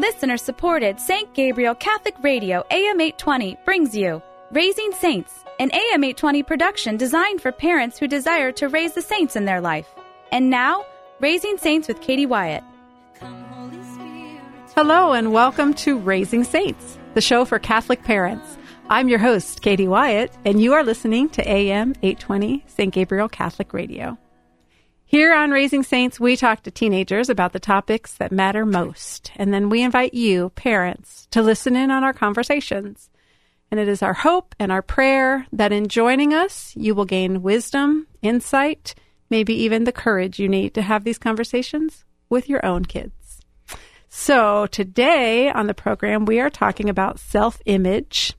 Listener-supported St. Gabriel Catholic Radio AM 820 brings you Raising Saints, an AM 820 production designed for parents who desire to raise the saints in their life. And now, Raising Saints with Katie Wyatt. Hello and welcome to Raising Saints, the show for Catholic parents. I'm your host, Katie Wyatt, and you are listening to AM 820 St. Gabriel Catholic Radio. Here on Raising Saints, we talk to teenagers about the topics that matter most, and then we invite you, parents, to listen in on our conversations. And it is our hope and our prayer that in joining us, you will gain wisdom, insight, maybe even the courage you need to have these conversations with your own kids. So today on the program, we are talking about self-image,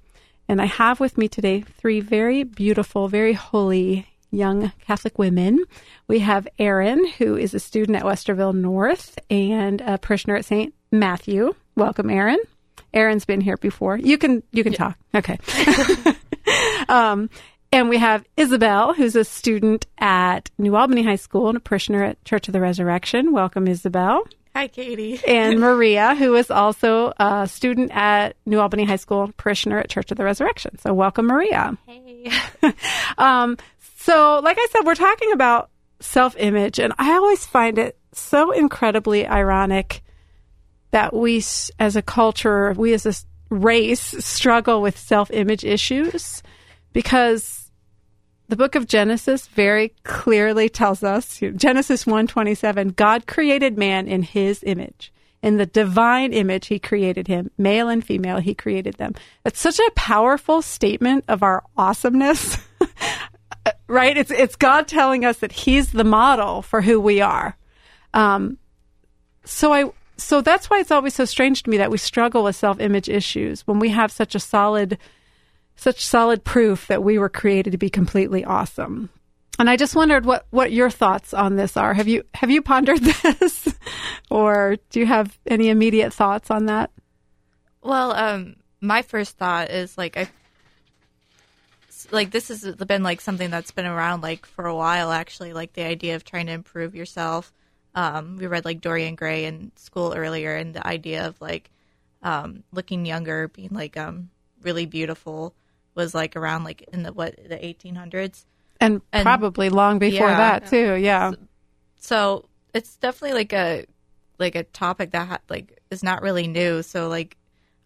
and I have with me today three very beautiful, very holy young Catholic women. We have Erin, who is a student at Westerville North and a parishioner at St. Matthew. Welcome, Erin. Erin's been here before. You can talk. Okay. And we have Isabel, who's a student at New Albany High School and a parishioner at Church of the Resurrection. Welcome, Isabel. Hi, Katie. And Maria, who is also a student at New Albany High School and parishioner at Church of the Resurrection. So welcome, Maria. Hey. So, like I said, we're talking about self-image, and I always find it so incredibly ironic that we, as a culture, we as a race, struggle with self-image issues, because the book of Genesis very clearly tells us, Genesis 1:27, God created man in his image. In the divine image, he created him. Male and female, he created them. It's such a powerful statement of our awesomeness. Right? It's God telling us that he's the model for who we are. So that's why it's always so strange to me that we struggle with self-image issues when we have such solid proof that we were created to be completely awesome. And I just wondered what your thoughts on this are. Have you pondered this? Or do you have any immediate thoughts on that? Well, my first thought is this has been something that's been around for a while, actually, the idea of trying to improve yourself. We read Dorian Gray in school earlier, and the idea of looking younger, being really beautiful was around in the 1800s. And probably long before that too. Yeah. So it's definitely a topic that is not really new. So I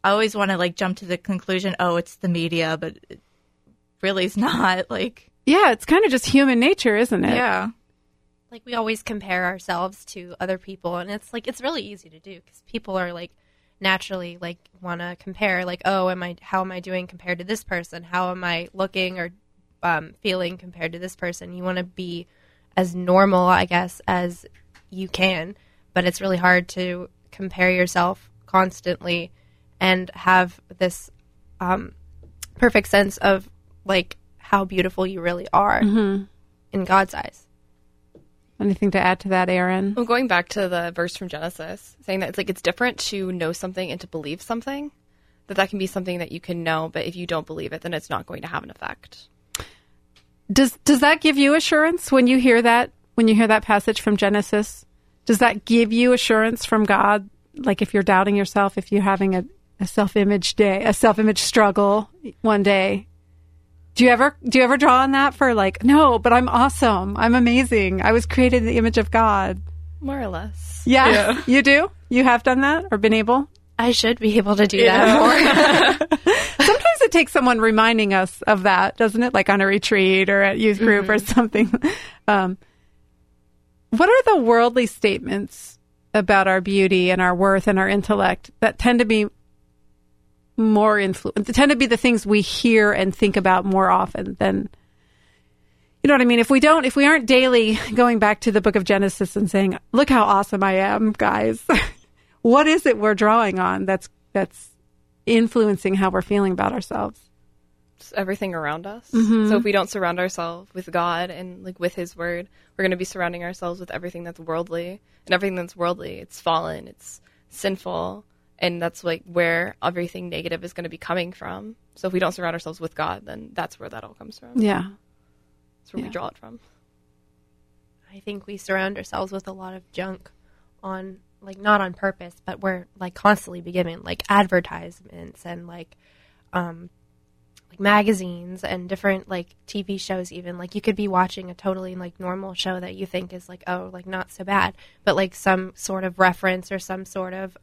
always want to jump to the conclusion, oh, it's the media, but it really is not. It's kind of just human nature, isn't it? Yeah. We always compare ourselves to other people, and it's it's really easy to do because people are naturally want to compare oh, how am I doing compared to this person, how am I looking or feeling compared to this person. You want to be as normal, I guess, as you can, but it's really hard to compare yourself constantly and have this perfect sense of how beautiful you really are in God's eyes. Anything to add to that, Erin? Well, going back to the verse from Genesis, saying that it's different to know something and to believe something, that can be something that you can know, but if you don't believe it, then it's not going to have an effect. Does that give you assurance when you hear that? When you hear that passage from Genesis, does that give you assurance from God? If you're doubting yourself, if you're having a self-image day, a self-image struggle one day. Do you ever draw on that for no, but I'm awesome. I'm amazing. I was created in the image of God. More or less. Yeah. You do? You have done that or been able? I should be able to do that more. Sometimes it takes someone reminding us of that, doesn't it? On a retreat or at youth group or something. What are the worldly statements about our beauty and our worth and our intellect that tend to be more influence, tend to be the things we hear and think about more often than, you know what I mean? If we aren't daily going back to the book of Genesis and saying, look how awesome I am, guys, what is it we're drawing on that's influencing how we're feeling about ourselves? It's everything around us. Mm-hmm. So if we don't surround ourselves with God and with his word, we're going to be surrounding ourselves with everything that's worldly, and everything that's worldly, it's fallen, it's sinful. And that's where everything negative is going to be coming from. So if we don't surround ourselves with God, then that's where that all comes from. Yeah. That's where we draw it from. I think we surround ourselves with a lot of junk on like not on purpose, but we're like constantly be given like advertisements and like magazines and different like TV shows. Even like you could be watching a totally like normal show that you think is like, oh, like not so bad, but like some sort of reference or some sort of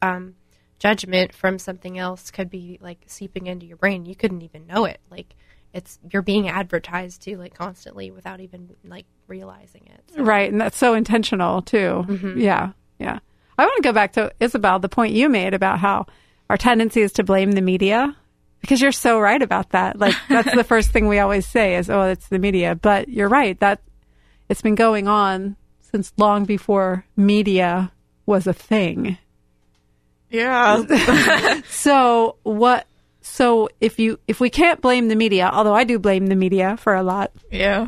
judgment from something else could be like seeping into your brain. You couldn't even know it. Like it's, you're being advertised to like constantly without even like realizing it. So. Right. And that's so intentional too. Mm-hmm. Yeah. Yeah. I want to go back to, Isabel, the point you made about how our tendency is to blame the media, because you're so right about that. Like that's the first thing we always say is, oh, it's the media. But you're right that it's been going on since long before media was a thing. Yeah. So if we can't blame the media, although I do blame the media for a lot. Yeah.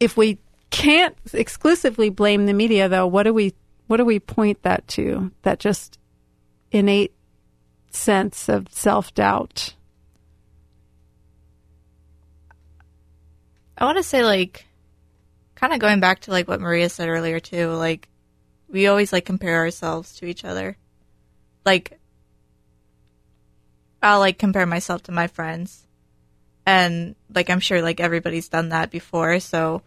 If we can't exclusively blame the media, though, what do we point that to? That just innate sense of self-doubt. I want to say, like, kind of going back to like what Maria said earlier too, like we always like compare ourselves to each other. Like I'll like compare myself to my friends, and like I'm sure like everybody's done that before. So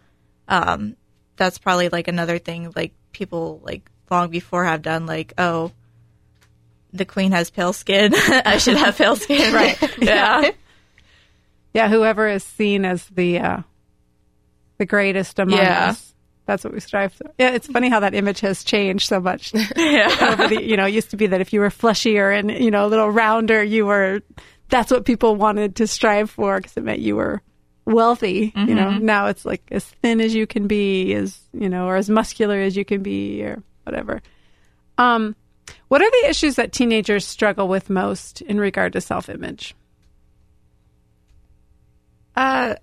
that's probably like another thing like people like long before have done, like, oh, the queen has pale skin. I should have pale skin. Right. Yeah. Yeah. Whoever is seen as the greatest among us. That's what we strive for. Yeah. It's funny how that image has changed so much. Yeah. Over the, it used to be that if you were fleshier and, a little rounder, that's what people wanted to strive for because it meant you were wealthy. Mm-hmm. Now it's like as thin as you can be, or as muscular as you can be or whatever. What are the issues that teenagers struggle with most in regard to self-image? I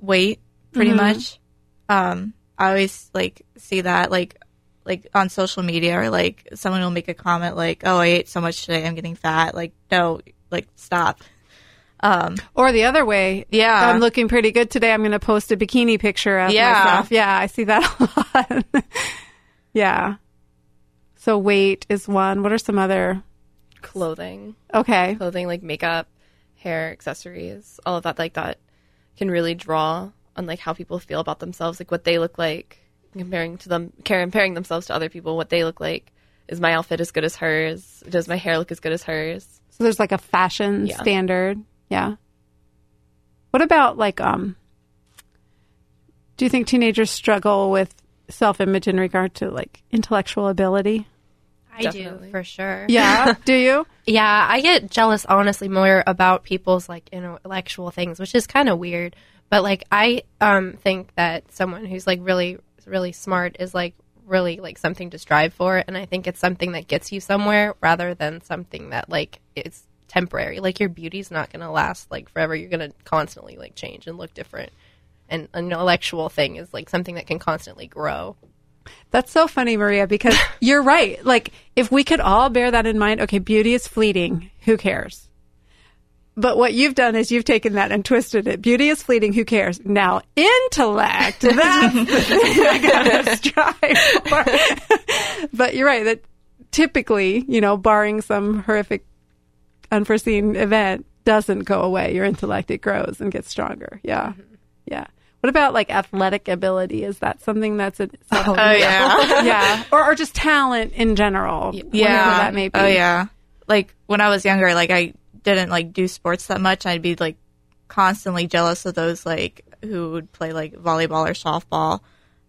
weight pretty mm-hmm. much. I always like see that like on social media, or like someone will make a comment like, "Oh, I ate so much today, I'm getting fat." Like, no, like stop. Or the other way, yeah, I'm looking pretty good today, I'm going to post a bikini picture of myself. Yeah, I see that a lot. Yeah. So weight is one. What are some other? Clothing. Okay. Clothing, like makeup, hair, accessories, all of that, like that can really draw on like how people feel about themselves, like what they look like, comparing themselves to other people, what they look like. Is my outfit as good as hers? Does my hair look as good as hers? So there's like a fashion standard. Yeah. What about like, do you think teenagers struggle with self-image in regard to like intellectual ability? I definitely do, for sure. Yeah. Do you? Yeah, I get jealous honestly more about people's like intellectual things, which is kind of weird, but like I think that someone who's like really really smart is like really like something to strive for, and I think it's something that gets you somewhere rather than something that like is temporary. Like your beauty's not going to last like forever. You're going to constantly like change and look different. And an intellectual thing is like something that can constantly grow. That's so funny, Maria, because you're right. Like if we could all bear that in mind, okay, beauty is fleeting. Who cares? But what you've done is you've taken that and twisted it. Beauty is fleeting. Who cares? Now, intellect, that's the thing I gotta strive for. But you're right that typically, barring some horrific, unforeseen event, doesn't go away. Your intellect, it grows and gets stronger. Yeah. Mm-hmm. Yeah. What about like athletic ability? Is that something that's yeah. Yeah. Or just talent in general. Yeah. Whatever that may be. Oh yeah. Like when I was younger, like I didn't like do sports that much. I'd be like constantly jealous of those like who would play like volleyball or softball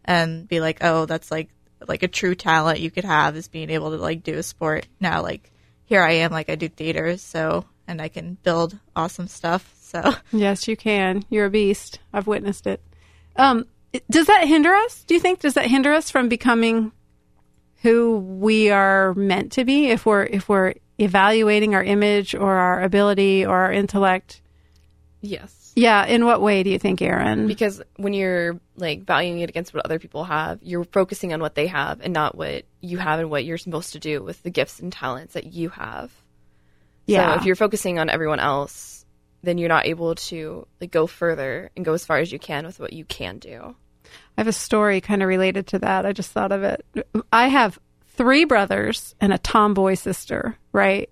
and be like, oh, that's like a true talent you could have is being able to like do a sport. Now like here I am, like I do theater, so and I can build awesome stuff. So yes, you can. You're a beast. I've witnessed it. Does that hinder us? Do you think from becoming who we are meant to be? If we're evaluating our image or our ability or our intellect? Yes. Yeah. In what way do you think, Erin? Because when you're like valuing it against what other people have, you're focusing on what they have and not what you have and what you're supposed to do with the gifts and talents that you have. Yeah. So if you're focusing on everyone else, then you're not able to like go further and go as far as you can with what you can do. I have a story kind of related to that. I just thought of it. I have 3 brothers and a tomboy sister, right?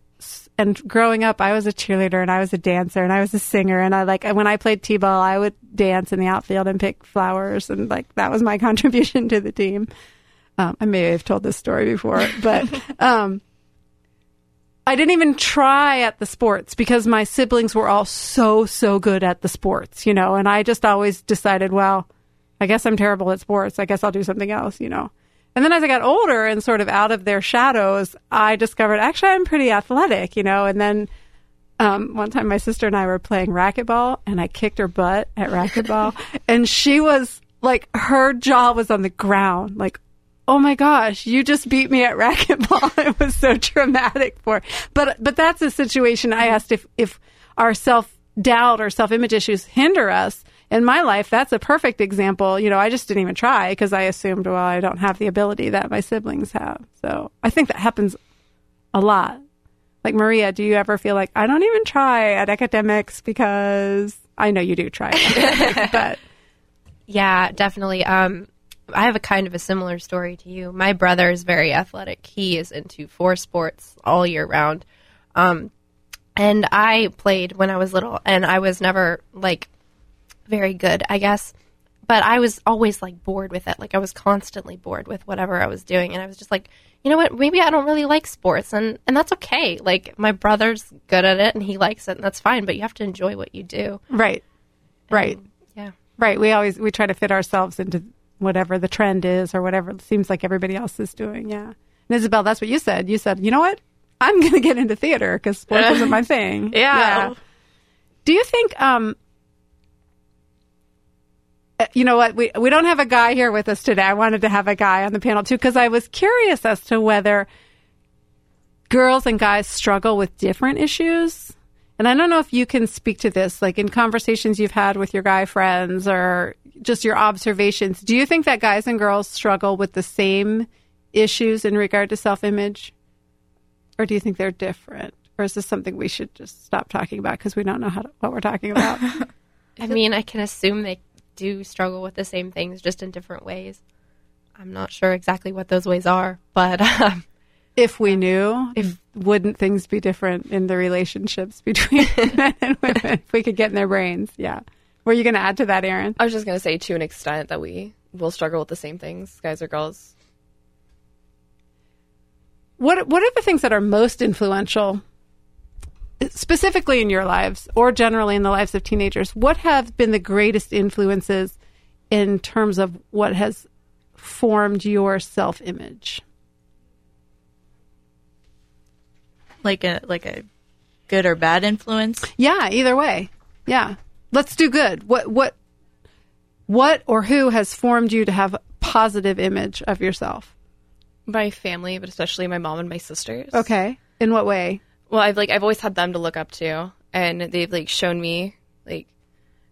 And growing up, I was a cheerleader and I was a dancer and I was a singer. And I when I played t-ball, I would dance in the outfield and pick flowers. And that was my contribution to the team. I may have told this story before, but I didn't even try at the sports because my siblings were all so good at the sports, and I just always decided, well, I guess I'm terrible at sports. I guess I'll do something else, And then as I got older and sort of out of their shadows, I discovered, actually, I'm pretty athletic, And then one time my sister and I were playing racquetball, and I kicked her butt at racquetball. And she was, her jaw was on the ground, oh my gosh, you just beat me at racquetball. It was so traumatic for her. But that's a situation I asked if our self-doubt or self-image issues hinder us. In my life, that's a perfect example. I just didn't even try because I assumed, well, I don't have the ability that my siblings have. So I think that happens a lot. Maria, do you ever feel I don't even try at academics because I know you do try it. But yeah, definitely. I have a kind of a similar story to you. My brother is very athletic. He is into 4 sports all year round. And I played when I was little, and I was never, very good, I guess. But I was always bored with it. I was constantly bored with whatever I was doing. And I was just you know what? Maybe I don't really like sports. And that's okay. My brother's good at it and he likes it and that's fine. But you have to enjoy what you do. Right. Right. Yeah. Right. We try to fit ourselves into whatever the trend is or whatever it seems like everybody else is doing. Yeah. And Isabel, that's what you said. You said, you know what? I'm going to get into theater because sports isn't my thing. Yeah. Do you think, you know what? We don't have a guy here with us today. I wanted to have a guy on the panel, too, because I was curious as to whether girls and guys struggle with different issues. And I don't know if you can speak to this, in conversations you've had with your guy friends or just your observations. Do you think that guys and girls struggle with the same issues in regard to self-image? Or do you think they're different? Or is this something we should just stop talking about because we don't know what we're talking about? I mean, I can assume they do struggle with the same things, just in different ways. I'm not sure exactly what those ways are, but if we knew, wouldn't things be different in the relationships between men and women if we could get in their brains? Yeah. Were you going to add to that, Erin? I was just going to say, to an extent, that we will struggle with the same things, guys or girls. What are the things that are most influential, specifically in your lives or generally in the lives of teenagers? What have been the greatest influences in terms of what has formed your self-image? Like a good or bad influence? Yeah, either way. Yeah. Let's do good. What or who has formed you to have a positive image of yourself? My family, but especially my mom and my sisters. Okay. In what way? Well, I've always had them to look up to, and they've shown me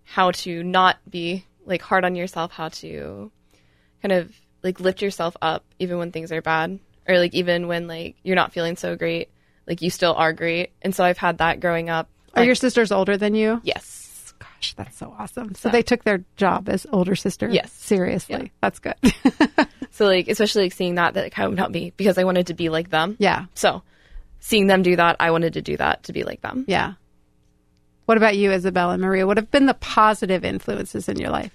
how to not be hard on yourself, how to kind of lift yourself up even when things are bad, or even when you're not feeling so great, you still are great. And so I've had that growing up. Are your sisters older than you? Yes. Gosh, that's so awesome. So they took their job as older sister. Yes, seriously. Yeah. That's good. So especially seeing that kind of helped me because I wanted to be like them. Yeah. So seeing them do that, I wanted to do that, to be like them. Yeah. What about you, Isabel and Maria? What have been the positive influences in your life?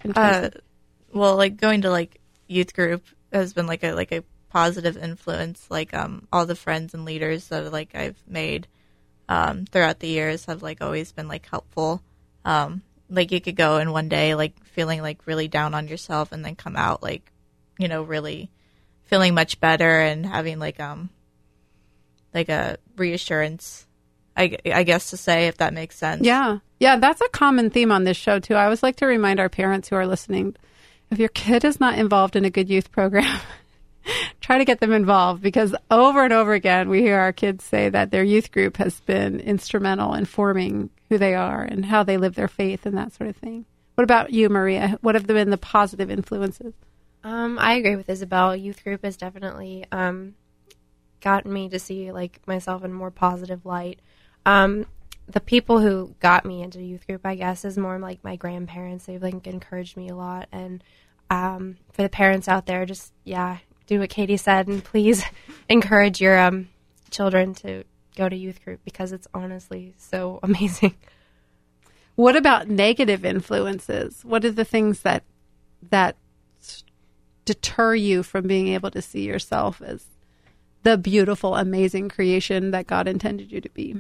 Well, going to youth group has been a positive influence. All the friends and leaders that I've made throughout the years have always been helpful. You could go in one day feeling really down on yourself, and then come out really feeling much better and having a reassurance, I guess, to say, if that makes sense. Yeah. Yeah, that's a common theme on this show, too. I always like to remind our parents who are listening, if your kid is not involved in a good youth program, try to get them involved, because over and over again, we hear our kids say that their youth group has been instrumental in forming who they are and how they live their faith and that sort of thing. What about you, Maria? What have been the positive influences? I agree with Isabel. Youth group is definitely got me to see myself in a more positive light. The people who got me into youth group, I guess, is more my grandparents. They've encouraged me a lot, and for the parents out there, just, do what Katie said, and please encourage your children to go to youth group, because it's honestly so amazing. What about negative influences? What are the things that deter you from being able to see yourself as the beautiful, amazing creation that God intended you to be?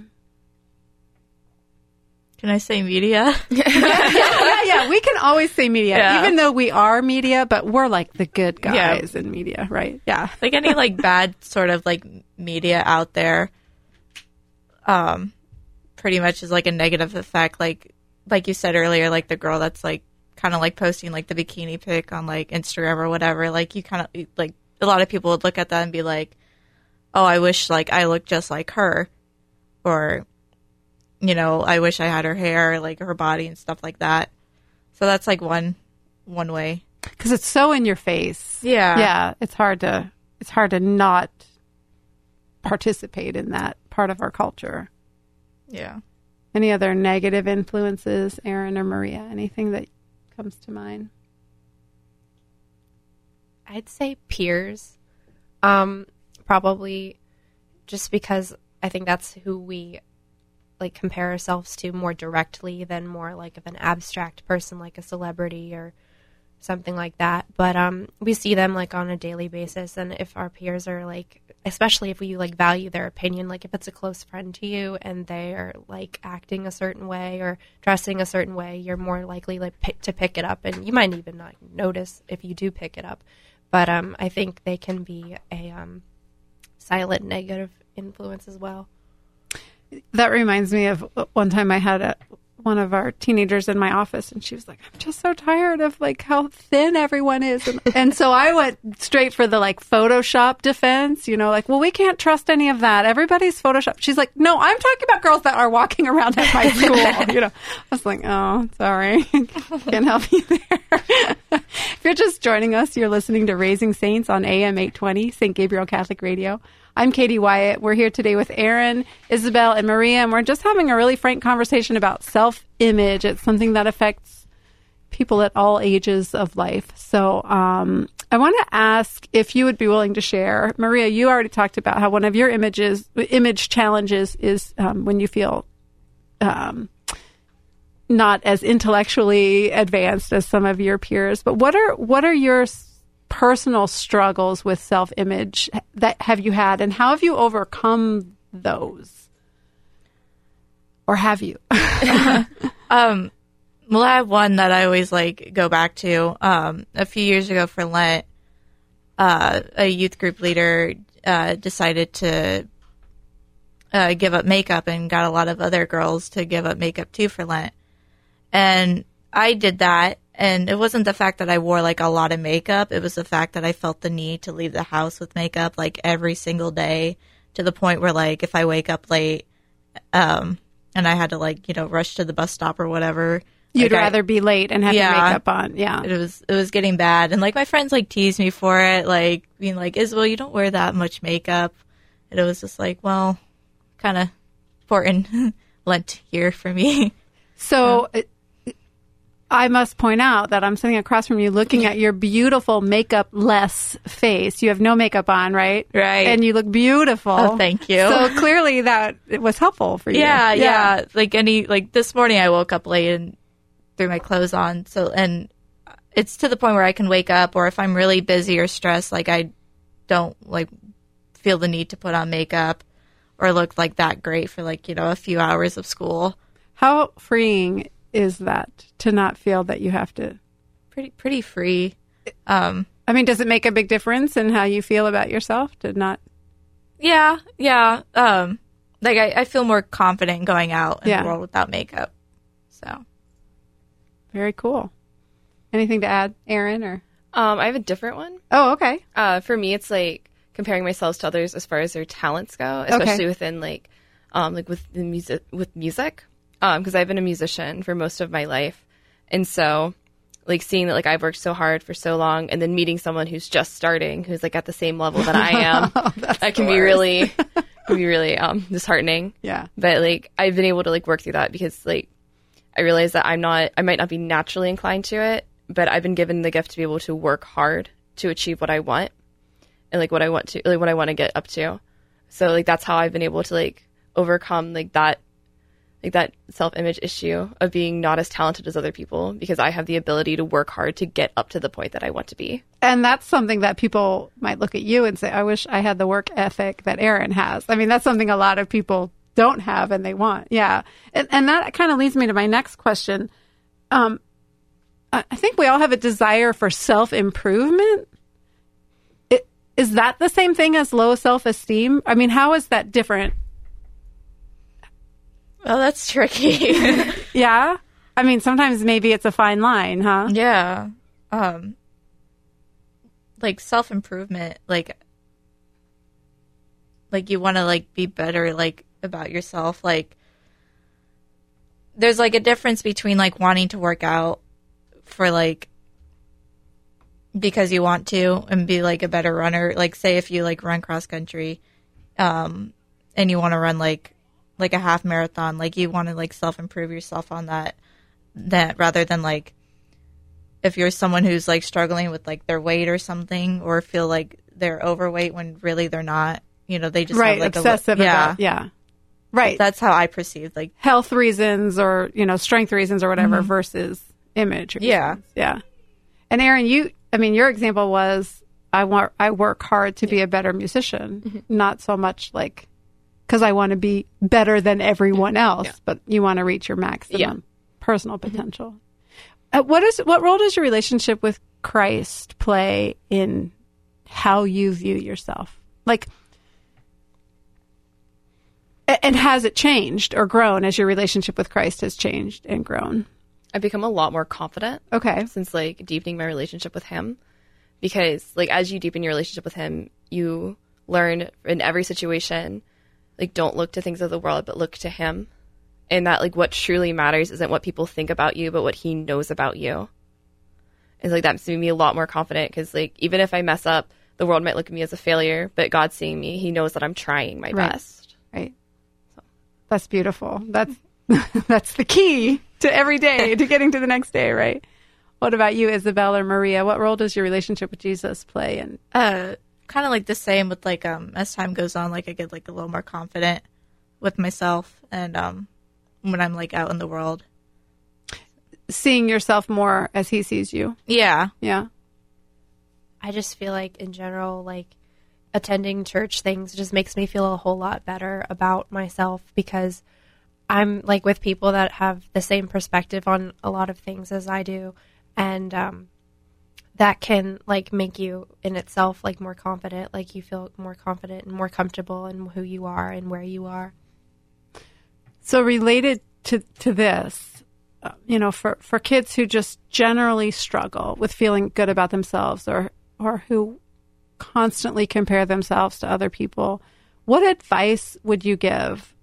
Can I say media? Yeah, we can always say media, even though we are media, but we're like the good guys in media, right? Yeah. Like any bad sort of media out there, pretty much is a negative effect. Like you said earlier, the girl that's kind of posting the bikini pic on Instagram or whatever, you kind of a lot of people would look at that and be like, oh, I wish I looked just like her, or I wish I had her hair, her body and stuff like that. So that's one way, because it's so in your face. Yeah. It's hard to not participate in that part of our culture. Yeah. Any other negative influences, Erin or Maria? Anything that comes to mind? I'd say peers, probably, just because I think that's who we compare ourselves to more directly than more of an abstract person, a celebrity or something like that. But we see them on a daily basis, and if our peers are especially if we value their opinion, if it's a close friend to you and they are acting a certain way or dressing a certain way, you're more likely to pick it up, and you might even not notice if you do pick it up. But I think they can be a silent negative influence as well. That reminds me of one time I had one of our teenagers in my office, and she was like, I'm just so tired of how thin everyone is. And so I went straight for the Photoshop defense, well, we can't trust any of that. Everybody's Photoshop. She's like, no, I'm talking about girls that are walking around at my school. I was like, oh, sorry. Can't help you there. If you're just joining us, you're listening to Raising Saints on AM 820, St. Gabriel Catholic Radio. I'm Katie Wyatt. We're here today with Erin, Isabel, and Maria, and we're just having a really frank conversation about self-image. It's something that affects people at all ages of life. So I want to ask if you would be willing to share. Maria, you already talked about how one of your image challenges is when you feel not as intellectually advanced as some of your peers. But what are your personal struggles with self-image that have you had, and how have you overcome those, or have you? Well, I have one that I always go back to. A few years ago for Lent, a youth group leader decided to give up makeup, and got a lot of other girls to give up makeup too for Lent. And I did that. And it wasn't the fact that I wore, a lot of makeup. It was the fact that I felt the need to leave the house with makeup, every single day, to the point where, if I wake up late and I had to, rush to the bus stop or whatever. You'd rather be late and have your makeup on. Yeah. It was getting bad. And, my friends, teased me for it, being Isabel, you don't wear that much makeup. And it was just well, kind of important Lent year for me. So... I must point out that I'm sitting across from you looking at your beautiful makeup-less face. You have no makeup on, right? Right. And you look beautiful. Oh, thank you. So clearly that it was helpful for you. Yeah. This morning I woke up late and threw my clothes on. So, and it's to the point where I can wake up, or if I'm really busy or stressed, I don't, feel the need to put on makeup or look that great for, a few hours of school. How freeing is that to not feel that you have to? Pretty free. I mean, does it make a big difference in how you feel about yourself to not? Yeah. I feel more confident going out in the world without makeup. So very cool. Anything to add, Erin? Or I have a different one. Oh, okay. For me, it's comparing myself to others as far as their talents go, especially within with music. Because I've been a musician for most of my life. And so, seeing that, I've worked so hard for so long, and then meeting someone who's just starting, who's, at the same level that I am, that can be really, disheartening. Yeah. But, I've been able to, work through that because, I realize that I might not be naturally inclined to it. but I've been given the gift to be able to work hard to achieve what I want and like what I want to, like what I want to get up to. So like, that's how I've been able to like overcome like that self-image issue of being not as talented as other people, because I have the ability to work hard to get up to the point that I want to be. And that's something that people might look at you and say, I wish I had the work ethic that Aaron has. I mean, that's something a lot of people don't have and they want. Yeah. And that kind of leads me to my next question. I think we all have a desire for self-improvement. Is that the same thing as low self-esteem? I mean, how is that different? Well, that's tricky. Yeah? I mean, sometimes maybe it's a fine line, huh? Yeah. Like, self-improvement, like you want to, like, be better, like, about yourself. Like, there's, like, a difference between, like, wanting to work out for, like, because you want to and be, like, a better runner. Like, say if you, like, run cross-country and you want to run, like a half marathon, like you want to like self-improve yourself on that rather than like if you're someone who's like struggling with like their weight or something, or feel like they're overweight when really they're not, you know, they just right, have like obsessive about, yeah. Right. That's how I perceive like health reasons or, you know, strength reasons or whatever mm-hmm. versus image. Yeah. Reasons. Yeah. And Aaron, your example was I work hard to be a better musician, mm-hmm. not so much like because I want to be better than everyone else, yeah. but you want to reach your maximum personal potential. Mm-hmm. What role does your relationship with Christ play in how you view yourself? Like, and has it changed or grown as your relationship with Christ has changed and grown? I've become a lot more confident. Okay. Since like deepening my relationship with Him, because like as you deepen your relationship with Him, you learn in every situation. Like, don't look to things of the world, but look to Him. And that, like, what truly matters isn't what people think about you, but what He knows about you. And, like, that's made me a lot more confident because, like, even if I mess up, the world might look at me as a failure, but God's seeing me. He knows that I'm trying my best. Right. So. That's beautiful. That's the key to every day, to getting to the next day, right? What about you, Isabel or Maria? What role does your relationship with Jesus play in? Kind of like the same with like as time goes on, like I get like a little more confident with myself and when I'm like out in the world, seeing yourself more as He sees you. Yeah I just feel like in general, like attending church things just makes me feel a whole lot better about myself, because I'm like with people that have the same perspective on a lot of things as I do, and that can, like, make you in itself, like, more confident. Like, you feel more confident and more comfortable in who you are and where you are. So related to this, you know, for kids who just generally struggle with feeling good about themselves or who constantly compare themselves to other people, what advice would you give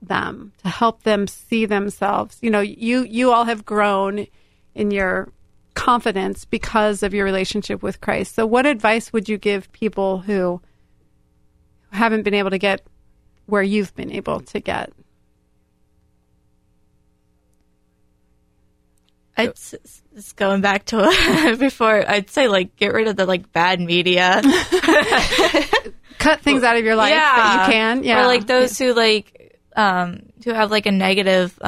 them to help them see themselves? You know, you all have grown in your confidence because of your relationship with Christ. So what advice would you give people who haven't been able to get where you've been able to get? It's going back to before, I'd say like get rid of the like bad media. Cut things out of your life that you can. Yeah. Or like those who like who have like a negative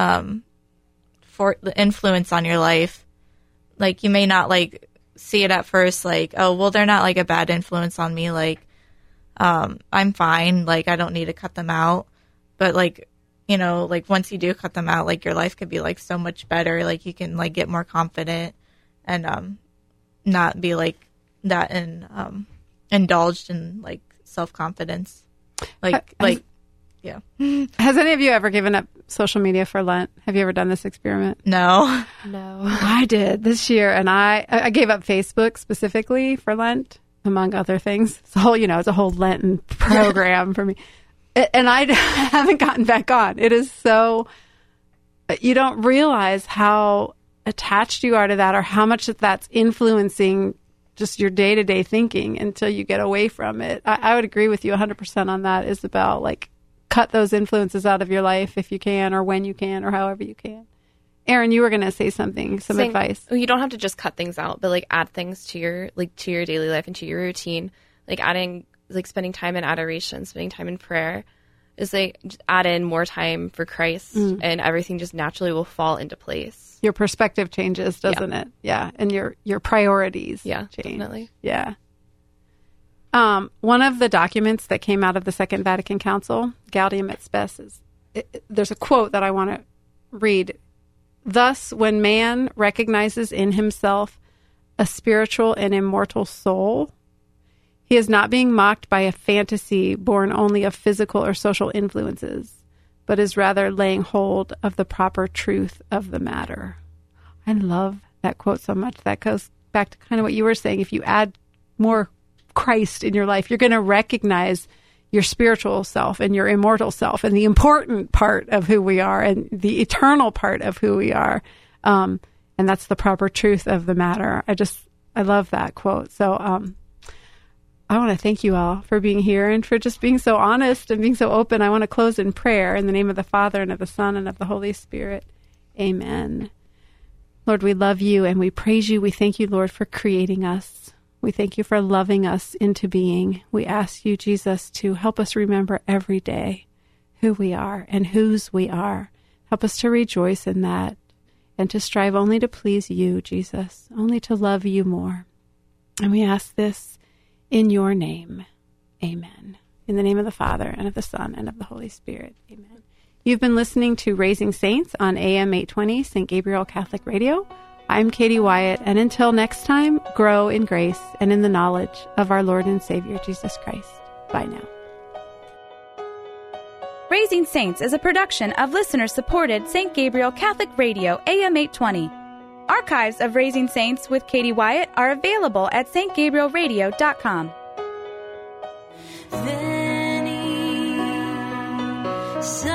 influence on your life. Like, you may not, like, see it at first, like, oh, well, they're not, like, a bad influence on me. Like, I'm fine. Like, I don't need to cut them out. But, like, you know, like, once you do cut them out, like, your life could be, like, so much better. Like, you can, like, get more confident and not be, like, that and indulged in, like, self-confidence. Has any of you ever given up social media for Lent? Have you ever done this experiment? No. I did this year, and I gave up Facebook specifically for Lent, among other things. It's a whole, you know, it's a whole Lenten program for me. And I haven't gotten back on. It is so, you don't realize how attached you are to that or how much that's influencing just your day-to-day thinking until you get away from it. I would agree with you 100% on that, Isabel. Like, cut those influences out of your life if you can, or when you can, or however you can. Aaron, you were going to say something, advice. You don't have to just cut things out, but like add things to your daily life and to your routine. Like adding, like spending time in adoration, spending time in prayer, is like add in more time for Christ, and everything just naturally will fall into place. Your perspective changes, doesn't it? Yeah, and your priorities change. Definitely. Yeah. One of the documents that came out of the Second Vatican Council, Gaudium et Spes, there's a quote that I want to read. Thus, when man recognizes in himself a spiritual and immortal soul, he is not being mocked by a fantasy born only of physical or social influences, but is rather laying hold of the proper truth of the matter. I love that quote so much. That goes back to kind of what you were saying. If you add more Christ in your life, you're going to recognize your spiritual self and your immortal self and the important part of who we are and the eternal part of who we are. And that's the proper truth of the matter. I love that quote. So I want to thank you all for being here and for just being so honest and being so open. I want to close in prayer in the name of the Father and of the Son and of the Holy Spirit. Amen. Lord, we love you and we praise you. We thank you, Lord, for creating us. We thank you for loving us into being. We ask you, Jesus, to help us remember every day who we are and whose we are. Help us to rejoice in that and to strive only to please you, Jesus, only to love you more. And we ask this in your name. Amen. In the name of the Father and of the Son and of the Holy Spirit. Amen. You've been listening to Raising Saints on AM 820, St. Gabriel Catholic Radio. I'm Katie Wyatt, and until next time, grow in grace and in the knowledge of our Lord and Savior, Jesus Christ. Bye now. Raising Saints is a production of listener-supported St. Gabriel Catholic Radio, AM 820. Archives of Raising Saints with Katie Wyatt are available at stgabrielradio.com. Then